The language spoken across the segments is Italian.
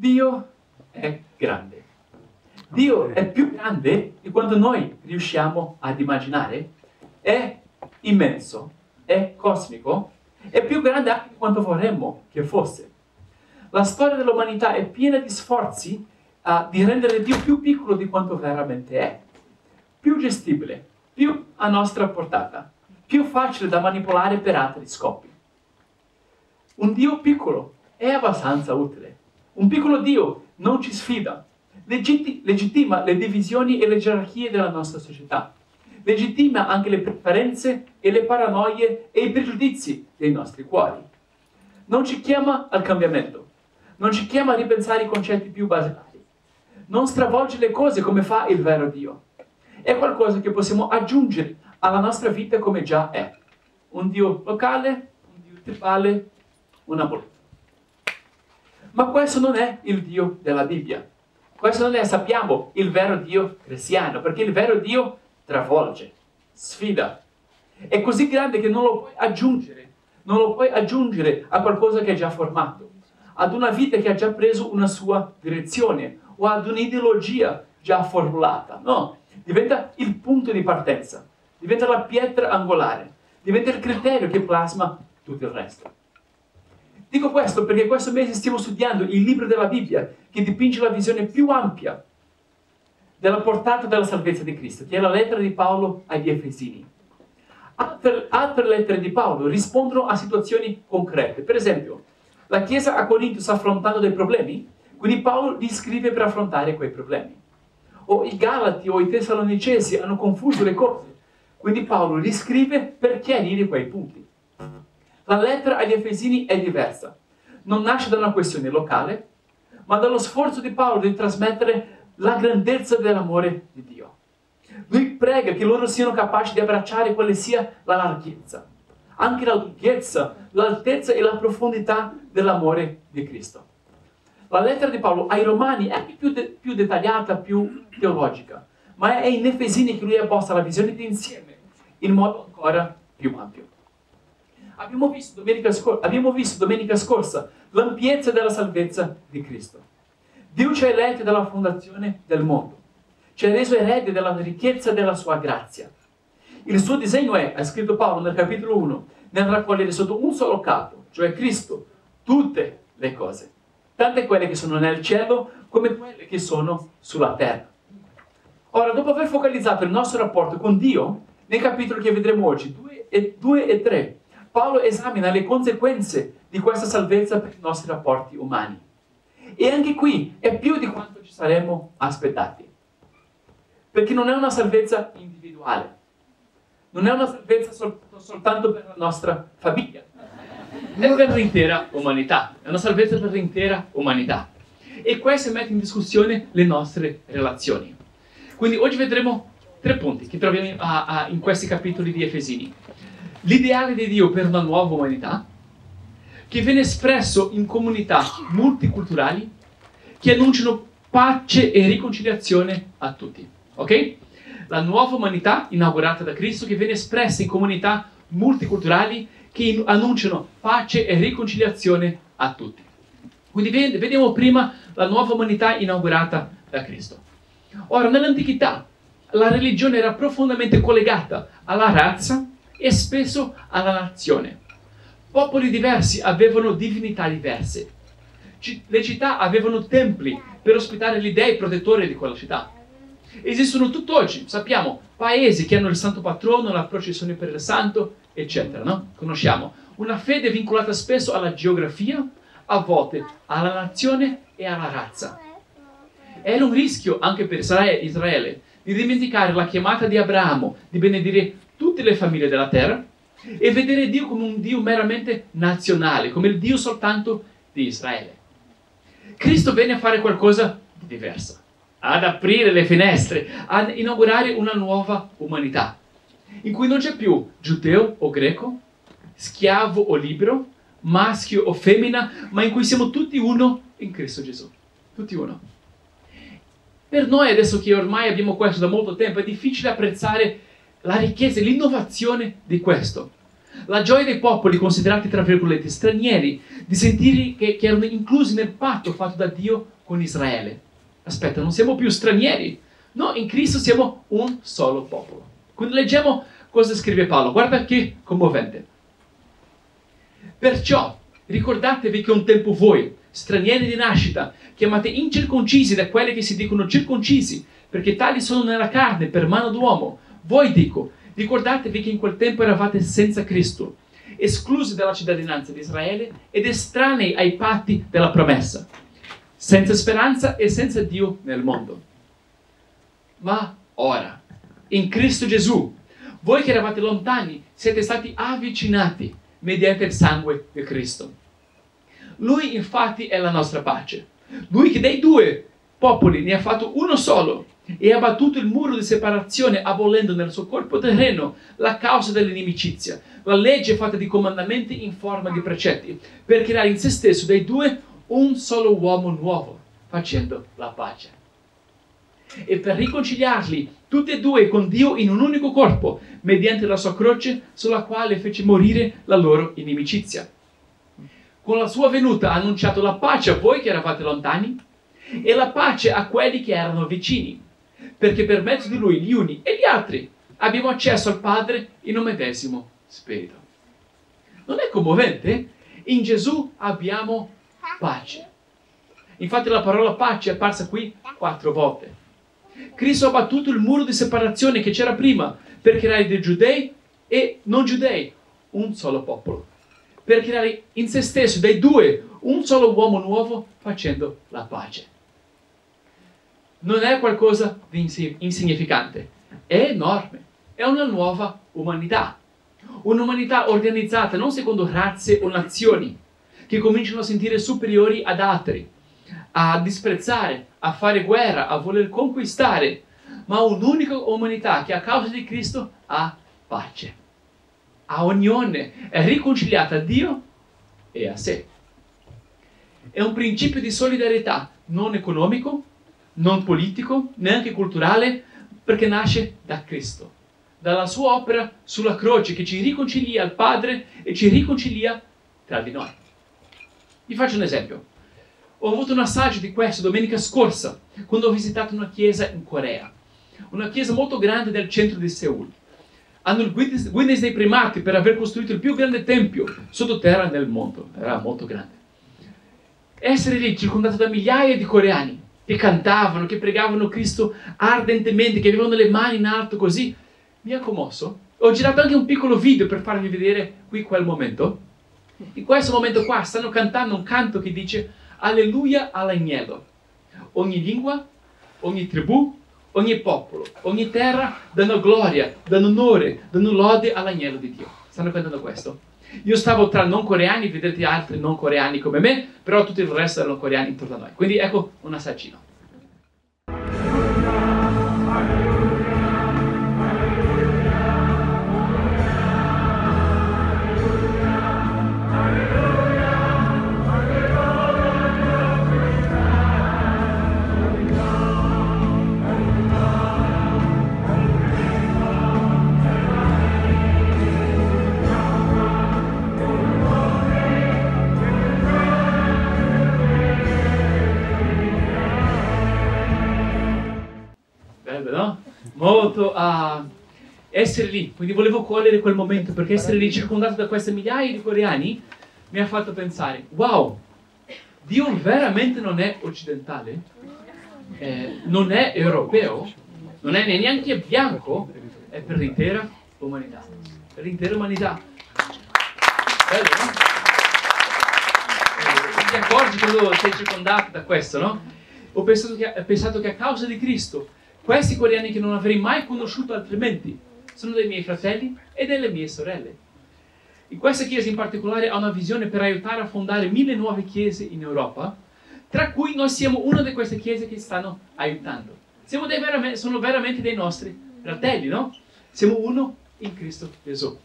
Dio è grande. Dio è più grande di quanto noi riusciamo ad immaginare, è immenso, è cosmico, è più grande anche di quanto vorremmo che fosse. La storia dell'umanità è piena di sforzi di rendere Dio più piccolo di quanto veramente è, più gestibile, più a nostra portata, più facile da manipolare per altri scopi. Un Dio piccolo è abbastanza utile. Un piccolo Dio non ci sfida. Legittima le divisioni e le gerarchie della nostra società. Legittima anche le preferenze e le paranoie e i pregiudizi dei nostri cuori. Non ci chiama al cambiamento. Non ci chiama a ripensare i concetti più basilari. Non stravolge le cose come fa il vero Dio. È qualcosa che possiamo aggiungere alla nostra vita come già è. Un Dio locale, un Dio tribale, una bolletta. Ma questo non è il Dio della Bibbia. Questo non è, sappiamo, il vero Dio cristiano, perché il vero Dio travolge, sfida. È così grande che non lo puoi aggiungere a qualcosa che è già formato, ad una vita che ha già preso una sua direzione o ad un'ideologia già formulata. No, diventa il punto di partenza, diventa la pietra angolare, diventa il criterio che plasma tutto il resto. Dico questo perché questo mese stiamo studiando il libro della Bibbia che dipinge la visione più ampia della portata della salvezza di Cristo, che è la lettera di Paolo agli Efesini. Altre lettere di Paolo rispondono a situazioni concrete. Per esempio, la Chiesa a Corinto sta affrontando dei problemi, quindi Paolo li scrive per affrontare quei problemi. O i Galati o i Tessalonicesi hanno confuso le cose, quindi Paolo li scrive per chiarire quei punti. La lettera agli Efesini è diversa. Non nasce da una questione locale, ma dallo sforzo di Paolo di trasmettere la grandezza dell'amore di Dio. Lui prega che loro siano capaci di abbracciare quale sia la larghezza, anche la lunghezza, l'altezza e la profondità dell'amore di Cristo. La lettera di Paolo ai Romani è anche più dettagliata, più teologica, ma è in Efesini che lui apposta la visione di insieme in modo ancora più ampio. Abbiamo visto domenica scorsa l'ampiezza della salvezza di Cristo. Dio ci ha eletti dalla fondazione del mondo. Ci ha reso erede della ricchezza della sua grazia. Il suo disegno è scritto Paolo nel capitolo 1, nel raccogliere sotto un solo capo, cioè Cristo, tutte le cose, tante quelle che sono nel cielo come quelle che sono sulla terra. Ora, dopo aver focalizzato il nostro rapporto con Dio, nei capitoli che vedremo oggi, 2 e 3, Paolo esamina le conseguenze di questa salvezza per i nostri rapporti umani. E anche qui è più di quanto ci saremmo aspettati. Perché non è una salvezza individuale. Non è una salvezza soltanto per la nostra famiglia. È per l'intera umanità. È una salvezza per l'intera umanità. E questo mette in discussione le nostre relazioni. Quindi oggi vedremo tre punti che troviamo in questi capitoli di Efesini. L'ideale di Dio per una nuova umanità, che viene espresso in comunità multiculturali che annunciano pace e riconciliazione a tutti. Ok? La nuova umanità inaugurata da Cristo che viene espressa in comunità multiculturali che annunciano pace e riconciliazione a tutti. Quindi vediamo prima la nuova umanità inaugurata da Cristo. Ora, nell'antichità la religione era profondamente collegata alla razza e spesso alla nazione. Popoli diversi avevano divinità diverse. Le città avevano templi per ospitare gli dei protettori di quella città. Esistono tutt'oggi, sappiamo, paesi che hanno il santo patrono, la processione per il santo, eccetera, no? Conosciamo. Una fede vincolata spesso alla geografia, a volte alla nazione e alla razza. Era un rischio anche per Israele di dimenticare la chiamata di Abramo, di benedire tutte le famiglie della terra e vedere Dio come un Dio meramente nazionale, come il Dio soltanto di Israele. Cristo venne a fare qualcosa di diverso, ad aprire le finestre, ad inaugurare una nuova umanità, in cui non c'è più giudeo o greco, schiavo o libero, maschio o femmina, ma in cui siamo tutti uno in Cristo Gesù. Tutti uno. Per noi adesso che ormai abbiamo questo da molto tempo è difficile apprezzare la ricchezza e l'innovazione di questo. La gioia dei popoli considerati tra virgolette stranieri, di sentire che erano inclusi nel patto fatto da Dio con Israele. Aspetta, non siamo più stranieri. No, in Cristo siamo un solo popolo. Quindi leggiamo cosa scrive Paolo. Guarda che commovente. Perciò ricordatevi che un tempo voi, stranieri di nascita, chiamate incirconcisi da quelli che si dicono circoncisi, perché tali sono nella carne per mano d'uomo. Voi dico, ricordatevi che in quel tempo eravate senza Cristo, esclusi dalla cittadinanza di Israele ed estranei ai patti della promessa, senza speranza e senza Dio nel mondo. Ma ora, in Cristo Gesù, voi che eravate lontani siete stati avvicinati mediante il sangue di Cristo. Lui infatti è la nostra pace. Lui che dei due popoli ne ha fatto uno solo e ha battuto il muro di separazione, abolendo nel suo corpo terreno la causa dell'inimicizia, la legge fatta di comandamenti in forma di precetti, per creare in se stesso dei due un solo uomo nuovo, facendo la pace. E per riconciliarli tutti e due con Dio in un unico corpo, mediante la sua croce sulla quale fece morire la loro inimicizia. Con la sua venuta ha annunciato la pace a voi che eravate lontani e la pace a quelli che erano vicini, perché per mezzo di lui gli uni e gli altri abbiamo accesso al Padre in un medesimo spirito. Non è commovente? In Gesù abbiamo pace. Infatti la parola pace è apparsa qui 4 volte. Cristo ha battuto il muro di separazione che c'era prima per creare dei giudei e non giudei un solo popolo, per creare in se stesso dei due un solo uomo nuovo, facendo la pace. Non è qualcosa di insignificante, è enorme, è una nuova umanità, un'umanità organizzata non secondo razze o nazioni, che cominciano a sentire superiori ad altri, a disprezzare, a fare guerra, a voler conquistare, ma un'unica umanità che a causa di Cristo ha pace, ha unione, è riconciliata a Dio e a sé. È un principio di solidarietà non economico, non politico, neanche culturale, perché nasce da Cristo, dalla sua opera sulla croce che ci riconcilia al Padre e ci riconcilia tra di noi. Vi faccio un esempio. Ho avuto un assaggio di questo domenica scorsa, quando ho visitato una chiesa in Corea, una chiesa molto grande del centro di Seul. Hanno il Guinness dei primati per aver costruito il più grande tempio sottoterra nel mondo. Era molto grande. Essere lì circondato da migliaia di coreani che cantavano, che pregavano Cristo ardentemente, che avevano le mani in alto così, mi ha commosso. Ho girato anche un piccolo video per farvi vedere qui quel momento. In questo momento qua stanno cantando un canto che dice Alleluia all'agnello. Ogni lingua, ogni tribù, ogni popolo, ogni terra danno gloria, danno onore, danno lode all'agnello di Dio. Stanno cantando questo. Io stavo tra non coreani, vedete altri non coreani come me, però tutto il resto erano coreani intorno a noi. Quindi ecco un assaggino. Essere lì, quindi volevo cogliere quel momento, perché essere lì circondato da queste migliaia di coreani mi ha fatto pensare: wow, Dio veramente non è occidentale, non è europeo, non è neanche bianco, è per l'intera umanità, per l'intera umanità. Bello, no? Ti accorgi quando sei circondato da questo, no? Ho pensato che a causa di Cristo questi coreani che non avrei mai conosciuto altrimenti sono dei miei fratelli e delle mie sorelle. In questa chiesa in particolare ha una visione per aiutare a fondare 1000 nuove chiese in Europa, tra cui noi siamo una di queste chiese che stanno aiutando. Sono veramente dei nostri fratelli, no? Siamo uno in Cristo Gesù.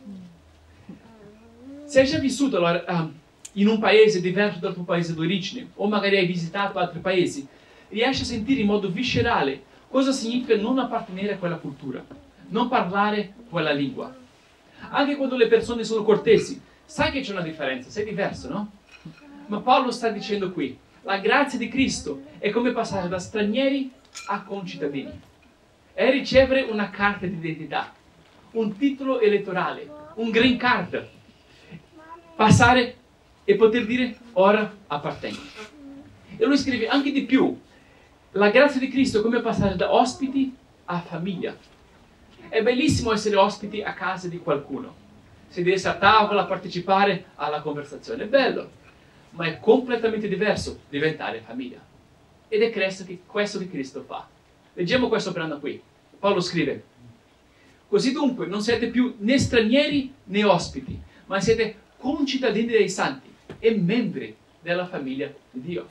Se hai già vissuto in un paese diverso dal tuo paese d'origine, o magari hai visitato altri paesi, riesci a sentire in modo viscerale cosa significa non appartenere a quella cultura, non parlare quella lingua. Anche quando le persone sono cortesi, sai che c'è una differenza, sei diverso, no? Ma Paolo sta dicendo qui, la grazia di Cristo è come passare da stranieri a concittadini. È ricevere una carta di identità, un titolo elettorale, un green card. Passare e poter dire, ora appartengo. E lui scrive anche di più, la grazia di Cristo è come passare da ospiti a famiglia. È bellissimo essere ospiti a casa di qualcuno. Sedersi a tavola, partecipare alla conversazione, è bello, ma è completamente diverso diventare famiglia. Ed è questo che Cristo fa. Leggiamo questo brano qui. Paolo scrive, così dunque non siete più né stranieri né ospiti, ma siete concittadini dei santi e membri della famiglia di Dio.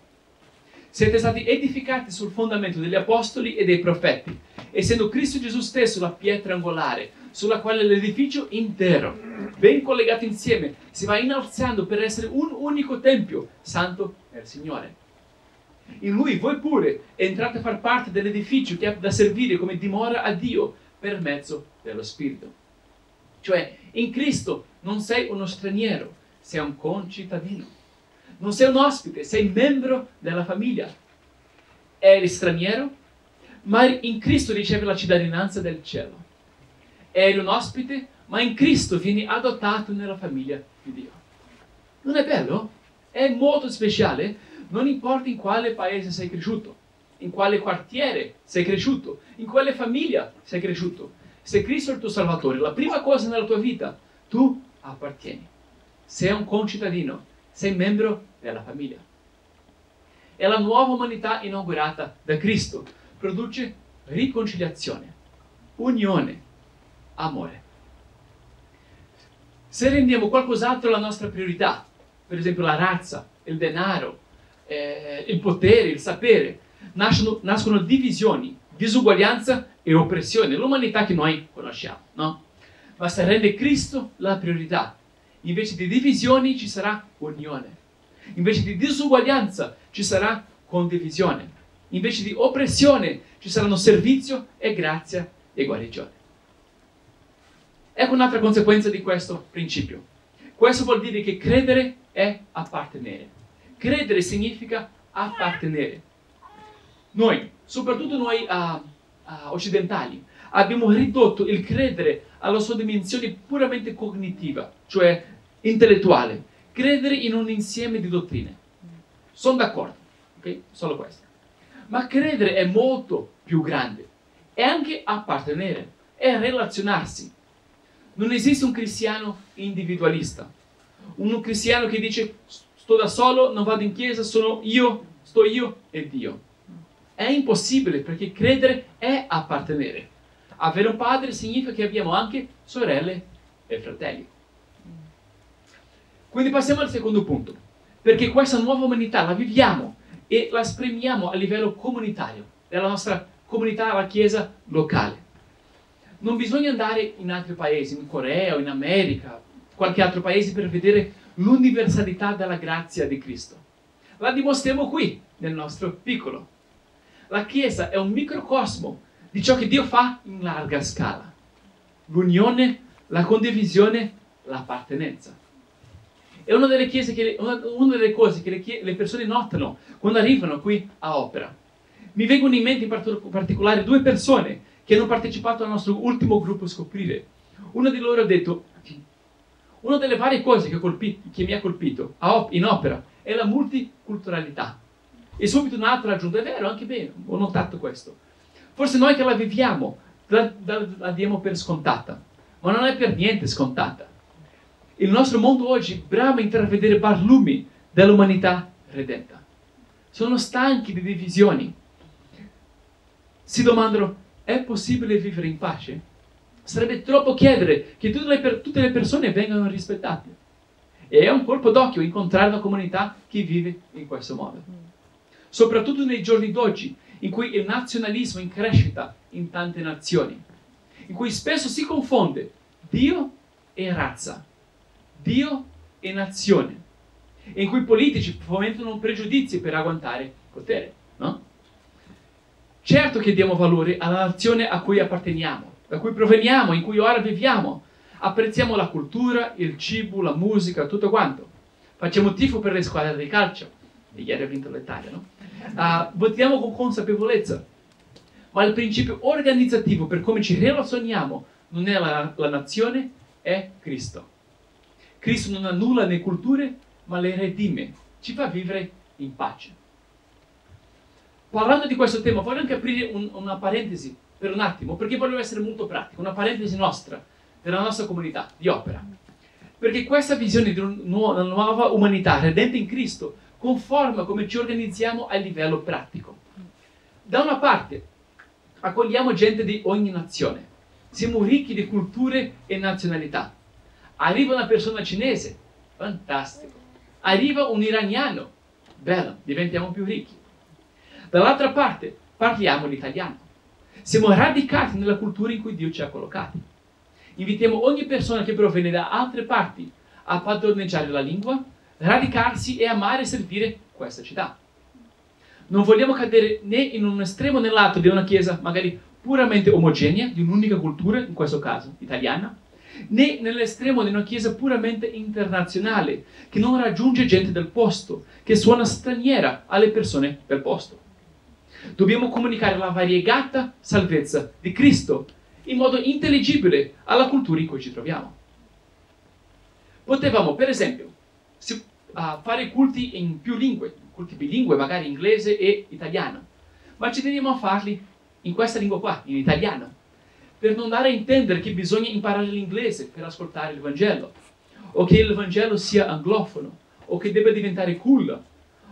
Siete stati edificati sul fondamento degli apostoli e dei profeti, essendo Cristo Gesù stesso la pietra angolare, sulla quale l'edificio intero, ben collegato insieme, si va innalzando per essere un unico tempio, santo nel Signore. In Lui voi pure entrate a far parte dell'edificio che ha da servire come dimora a Dio per mezzo dello Spirito. Cioè, in Cristo non sei uno straniero, sei un concittadino. Non sei un ospite, sei membro della famiglia. Eri straniero, ma in Cristo ricevi la cittadinanza del cielo. Eri un ospite, ma in Cristo vieni adottato nella famiglia di Dio. Non è bello? È molto speciale, non importa in quale paese sei cresciuto, in quale quartiere sei cresciuto, in quale famiglia sei cresciuto. Se Cristo è il tuo Salvatore, la prima cosa nella tua vita, tu appartieni. Sei un concittadino, sei membro della famiglia. E la nuova umanità inaugurata da Cristo produce riconciliazione, unione, amore. Se rendiamo qualcos'altro la nostra priorità, per esempio la razza, il denaro, il potere, il sapere, nascono divisioni, disuguaglianza e oppressione, l'umanità che noi conosciamo, no? Ma se rende Cristo la priorità, invece di divisioni ci sarà unione, invece di disuguaglianza ci sarà condivisione, invece di oppressione ci saranno servizio e grazia e guarigione. Ecco un'altra conseguenza di questo principio. Questo vuol dire che credere è appartenere. Credere significa appartenere. Noi, soprattutto noi occidentali, abbiamo ridotto il credere alla sua dimensione puramente cognitiva, cioè intellettuale. Credere in un insieme di dottrine. Sono d'accordo, ok? Solo questo. Ma credere è molto più grande. È anche appartenere, è relazionarsi. Non esiste un cristiano individualista, un cristiano che dice sto da solo, non vado in chiesa, sono io, sto io e Dio. È impossibile perché credere è appartenere. Avere un padre significa che abbiamo anche sorelle e fratelli. Quindi passiamo al secondo punto, perché questa nuova umanità la viviamo e la esprimiamo a livello comunitario, nella nostra comunità, la chiesa locale. Non bisogna andare in altri paesi, in Corea o in America, qualche altro paese per vedere l'universalità della grazia di Cristo. La dimostriamo qui, nel nostro piccolo. La Chiesa è un microcosmo di ciò che Dio fa in larga scala. L'unione, la condivisione, l'appartenenza. È una delle cose che le persone notano quando arrivano qui a Opera. Mi vengono in mente in particolare due persone che hanno partecipato al nostro ultimo gruppo Scoprire. Uno di loro ha detto, una delle varie cose che mi ha colpito in Opera è la multiculturalità. E subito un altro ha aggiunto, è vero, anche bene, ho notato questo. Forse noi che la viviamo, la diamo per scontata, ma non è per niente scontata. Il nostro mondo oggi brama a intravedere barlumi dell'umanità redenta. Sono stanchi di divisioni. Si domandano, è possibile vivere in pace? Sarebbe troppo chiedere che tutte le persone vengano rispettate. E è un colpo d'occhio incontrare una comunità che vive in questo modo. Soprattutto nei giorni d'oggi, in cui il nazionalismo è in crescita in tante nazioni, in cui spesso si confonde Dio e razza, Dio e nazione, e in cui i politici fomentano pregiudizi per agguantare potere, no? Certo che diamo valore alla nazione a cui apparteniamo, da cui proveniamo, in cui ora viviamo. Apprezziamo la cultura, il cibo, la musica, tutto quanto. Facciamo tifo per le squadre di calcio. E ieri ha vinto l'Italia, no? Votiamo con consapevolezza. Ma il principio organizzativo per come ci relazioniamo non è la nazione, è Cristo. Cristo non annulla le culture, ma le redime. Ci fa vivere in pace. Parlando di questo tema, voglio anche aprire una parentesi per un attimo, perché voglio essere molto pratico, una parentesi nostra, della nostra comunità di opera. Perché questa visione di una nuova umanità redenta in Cristo conforma come ci organizziamo a livello pratico. Da una parte, accogliamo gente di ogni nazione. Siamo ricchi di culture e nazionalità. Arriva una persona cinese, fantastico. Arriva un iraniano, bello, diventiamo più ricchi. Dall'altra parte, parliamo l'italiano. Siamo radicati nella cultura in cui Dio ci ha collocati. Invitiamo ogni persona che proviene da altre parti a padroneggiare la lingua, radicarsi e amare e servire questa città. Non vogliamo cadere né in un estremo né nell'altro di una chiesa magari puramente omogenea, di un'unica cultura, in questo caso italiana, né nell'estremo di una chiesa puramente internazionale, che non raggiunge gente del posto, che suona straniera alle persone del posto. Dobbiamo comunicare la variegata salvezza di Cristo in modo intelligibile alla cultura in cui ci troviamo. Potevamo, per esempio, fare culti in più lingue, culti bilingue, magari inglese e italiano, ma ci teniamo a farli in questa lingua qua, in italiano, per non dare a intendere che bisogna imparare l'inglese per ascoltare il Vangelo, o che il Vangelo sia anglofono, o che debba diventare cool,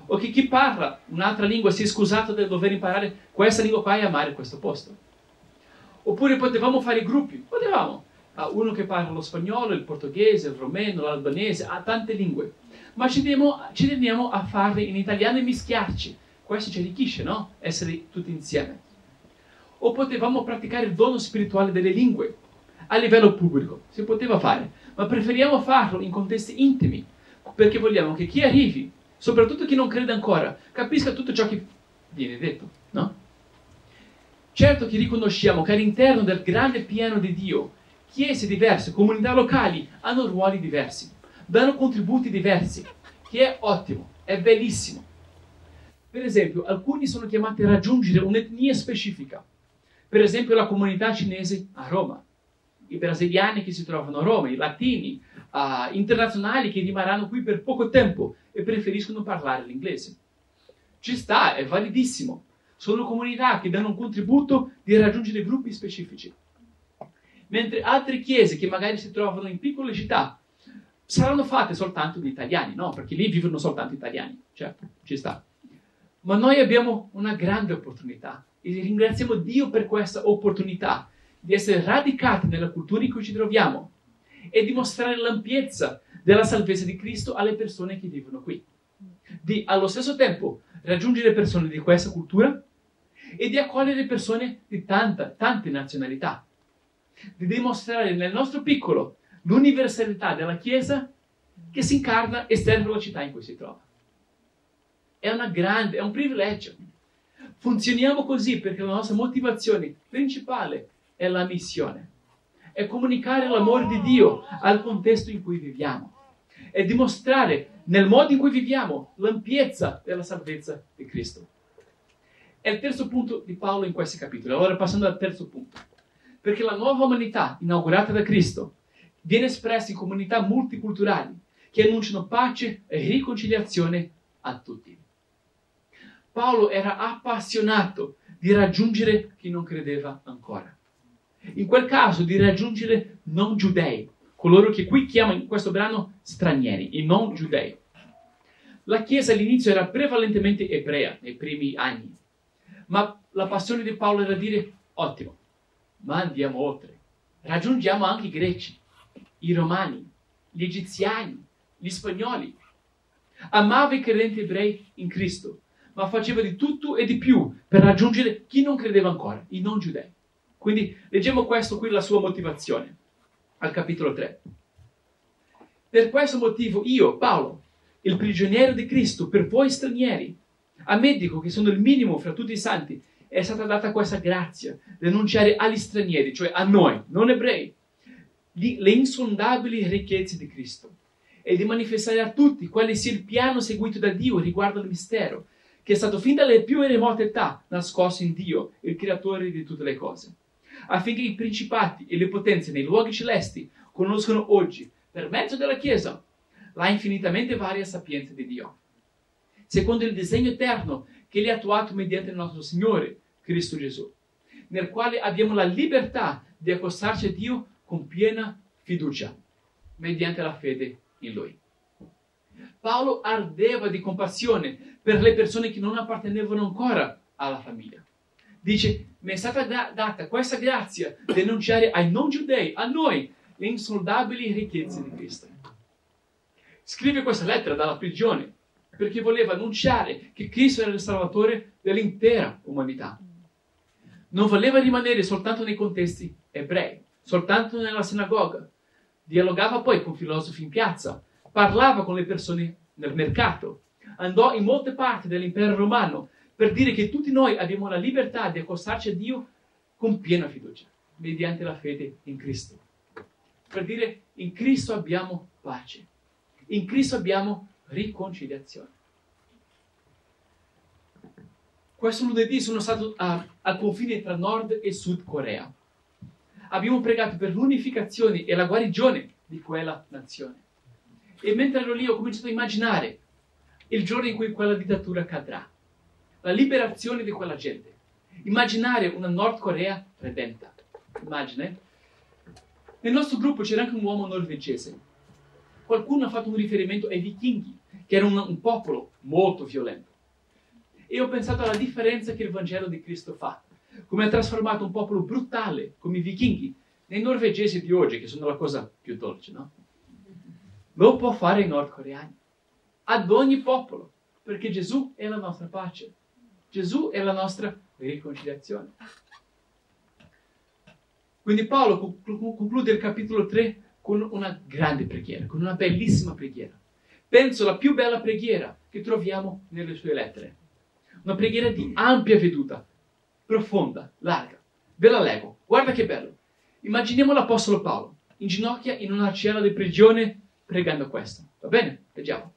o che chi parla un'altra lingua sia scusato del dover imparare questa lingua qua e amare questo posto. Oppure potevamo fare gruppi, potevamo, uno che parla lo spagnolo, il portoghese, il romeno, l'albanese, ha tante lingue, ma ci teniamo a farle in italiano e mischiarci. Questo ci arricchisce, no? Essere tutti insieme. O potevamo praticare il dono spirituale delle lingue a livello pubblico, si poteva fare, ma preferiamo farlo in contesti intimi, perché vogliamo che chi arrivi, soprattutto chi non crede ancora, capisca tutto ciò che viene detto, no? Certo che riconosciamo che all'interno del grande piano di Dio, chiese diverse, comunità locali hanno ruoli diversi, danno contributi diversi, che è ottimo, è bellissimo. Per esempio, alcuni sono chiamati a raggiungere un'etnia specifica. Per esempio la comunità cinese a Roma, i brasiliani che si trovano a Roma, i latini, internazionali che rimarranno qui per poco tempo e preferiscono parlare l'inglese. Ci sta, è validissimo. Sono comunità che danno un contributo di raggiungere gruppi specifici. Mentre altre chiese che magari si trovano in piccole città saranno fatte soltanto di italiani, no? Perché lì vivono soltanto italiani, certo, ci sta. Ma noi abbiamo una grande opportunità e ringraziamo Dio per questa opportunità di essere radicati nella cultura in cui ci troviamo e di mostrare l'ampiezza della salvezza di Cristo alle persone che vivono qui. Di allo stesso tempo raggiungere persone di questa cultura e di accogliere persone di tante nazionalità. Di dimostrare nel nostro piccolo l'universalità della Chiesa che si incarna esterno alla città in cui si trova. È un privilegio. Funzioniamo così perché la nostra motivazione principale è la missione. È comunicare l'amore di Dio al contesto in cui viviamo. È dimostrare nel modo in cui viviamo l'ampiezza della salvezza di Cristo. È il terzo punto di Paolo in questi capitoli. Allora passando al terzo punto. Perché la nuova umanità inaugurata da Cristo viene espressa in comunità multiculturali che annunciano pace e riconciliazione a tutti. Paolo era appassionato di raggiungere chi non credeva ancora. In quel caso di raggiungere non giudei, coloro che qui chiama in questo brano stranieri, i non giudei. La Chiesa all'inizio era prevalentemente ebrea nei primi anni, ma la passione di Paolo era dire ottimo, ma andiamo oltre. Raggiungiamo anche i greci, i romani, gli egiziani, gli spagnoli. Amava i credenti ebrei in Cristo, ma faceva di tutto e di più per raggiungere chi non credeva ancora, i non giudei. Quindi leggiamo questo qui, la sua motivazione, al capitolo 3. Per questo motivo io, Paolo, il prigioniero di Cristo, per voi stranieri, a me dico che sono il minimo fra tutti i santi, è stata data questa grazia di annunciare agli stranieri, cioè a noi, non ebrei, le insondabili ricchezze di Cristo e di manifestare a tutti quale sia il piano seguito da Dio riguardo al mistero, che è stato fin dalle più remote età nascosto in Dio, il creatore di tutte le cose, affinché i principati e le potenze nei luoghi celesti conoscono oggi, per mezzo della Chiesa, la infinitamente varia sapienza di Dio, secondo il disegno eterno che Egli ha attuato mediante il nostro Signore, Cristo Gesù, nel quale abbiamo la libertà di accostarci a Dio con piena fiducia, mediante la fede in Lui. Paolo ardeva di compassione per le persone che non appartenevano ancora alla famiglia. Dice, mi è stata data questa grazia di annunciare ai non giudei, a noi, le insondabili ricchezze di Cristo. Scrive questa lettera dalla prigione perché voleva annunciare che Cristo era il Salvatore dell'intera umanità. Non voleva rimanere soltanto nei contesti ebrei, soltanto nella sinagoga. Dialogava poi con filosofi in piazza, parlava con le persone nel mercato, andò in molte parti dell'impero romano per dire che tutti noi abbiamo la libertà di accostarci a Dio con piena fiducia, mediante la fede in Cristo. Per dire, in Cristo abbiamo pace, in Cristo abbiamo riconciliazione. Questo lunedì sono stato al confine tra Nord e Sud Corea. Abbiamo pregato per l'unificazione e la guarigione di quella nazione. E mentre ero lì ho cominciato a immaginare il giorno in cui quella dittatura cadrà, la liberazione di quella gente. Immaginare una Nord Corea redenta. Immagine. Nel nostro gruppo c'era anche un uomo norvegese. Qualcuno ha fatto un riferimento ai vichinghi, che era un popolo molto violento. E ho pensato alla differenza che il Vangelo di Cristo fa. Come ha trasformato un popolo brutale, come i vichinghi, nei norvegesi di oggi, che sono la cosa più dolce, no? Lo può fare i nordcoreani. Ad ogni popolo. Perché Gesù è la nostra pace. Gesù è la nostra riconciliazione. Quindi Paolo conclude il capitolo 3 con una grande preghiera, con una bellissima preghiera. Penso la più bella preghiera che troviamo nelle sue lettere. Una preghiera di ampia veduta, profonda, larga. Ve la leggo. Guarda che bello. Immaginiamo l'Apostolo Paolo in ginocchia in una cella di prigione pregando questo. Va bene? Leggiamo.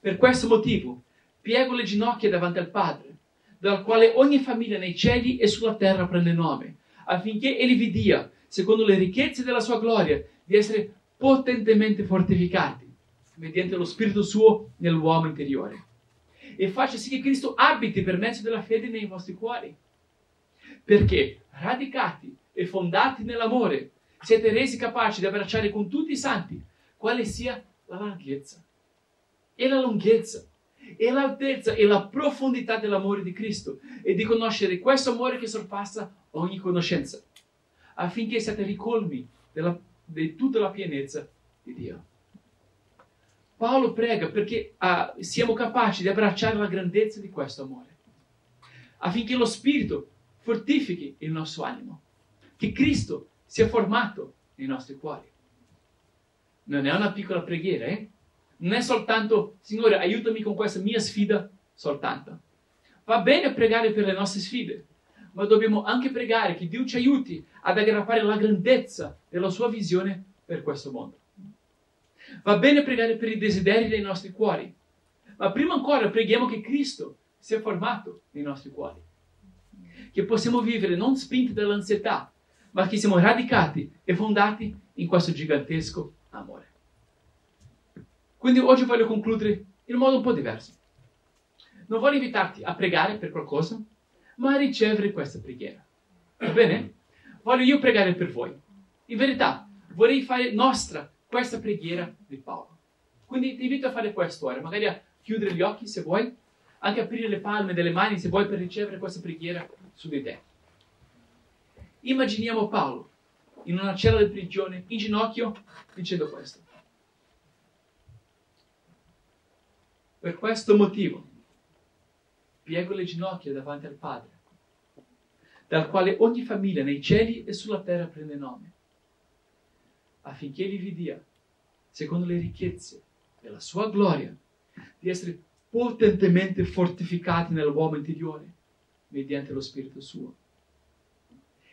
Per questo motivo piego le ginocchia davanti al Padre, dal quale ogni famiglia nei cieli e sulla terra prende nome, affinché Egli vi dia, secondo le ricchezze della sua gloria, di essere potentemente fortificati, mediante lo Spirito suo nell'uomo interiore. E faccia sì che Cristo abiti per mezzo della fede nei vostri cuori. Perché, radicati e fondati nell'amore, siete resi capaci di abbracciare con tutti i santi quale sia la larghezza, e la lunghezza, e l'altezza, e la profondità dell'amore di Cristo, e di conoscere questo amore che sorpassa ogni conoscenza, affinché siate ricolmi di tutta la pienezza di Dio. Paolo prega perché siamo capaci di abbracciare la grandezza di questo amore, affinché lo Spirito fortifichi il nostro animo, che Cristo sia formato nei nostri cuori. Non è una piccola preghiera, eh? Non è soltanto, Signore, aiutami con questa mia sfida soltanto. Va bene pregare per le nostre sfide, ma dobbiamo anche pregare che Dio ci aiuti ad aggrappare la grandezza della sua visione per questo mondo. Va bene pregare per i desideri dei nostri cuori, ma prima ancora preghiamo che Cristo sia formato nei nostri cuori, che possiamo vivere non spinti dall'ansietà, ma che siamo radicati e fondati in questo gigantesco amore. Quindi oggi voglio concludere in modo un po' diverso. Non voglio invitarti a pregare per qualcosa, ma a ricevere questa preghiera. Va bene? Voglio io pregare per voi. In verità, vorrei fare nostra questa preghiera di Paolo. Quindi ti invito a fare questo ora, magari a chiudere gli occhi se vuoi, anche aprire le palme delle mani se vuoi per ricevere questa preghiera su di te. Immaginiamo Paolo in una cella di prigione, in ginocchio, dicendo questo. Per questo motivo piego le ginocchia davanti al Padre, dal quale ogni famiglia nei cieli e sulla terra prende nome, affinché Egli vi dia, secondo le ricchezze della sua gloria, di essere potentemente fortificati nell'uomo interiore, mediante lo Spirito suo.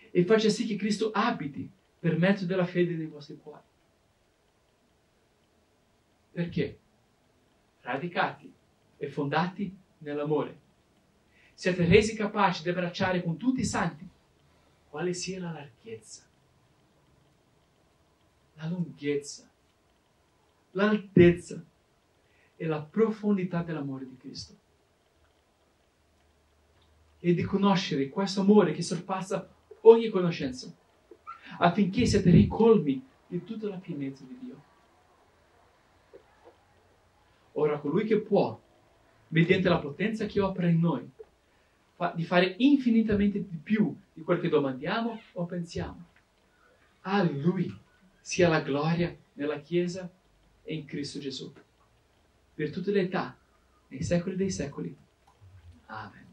E faccia sì che Cristo abiti per mezzo della fede dei vostri cuori. Perché? Radicati e fondati nell'amore. Siete resi capaci di abbracciare con tutti i santi quale sia la larghezza, la lunghezza, l'altezza e la profondità dell'amore di Cristo. E di conoscere questo amore che sorpassa ogni conoscenza, affinché siate ricolmi di tutta la pienezza di Dio. Ora colui che può, mediante la potenza che opera in noi, di fare infinitamente di più di quel che domandiamo o pensiamo. A Lui sia la gloria nella Chiesa e in Cristo Gesù, per tutte le età, nei secoli dei secoli. Amen.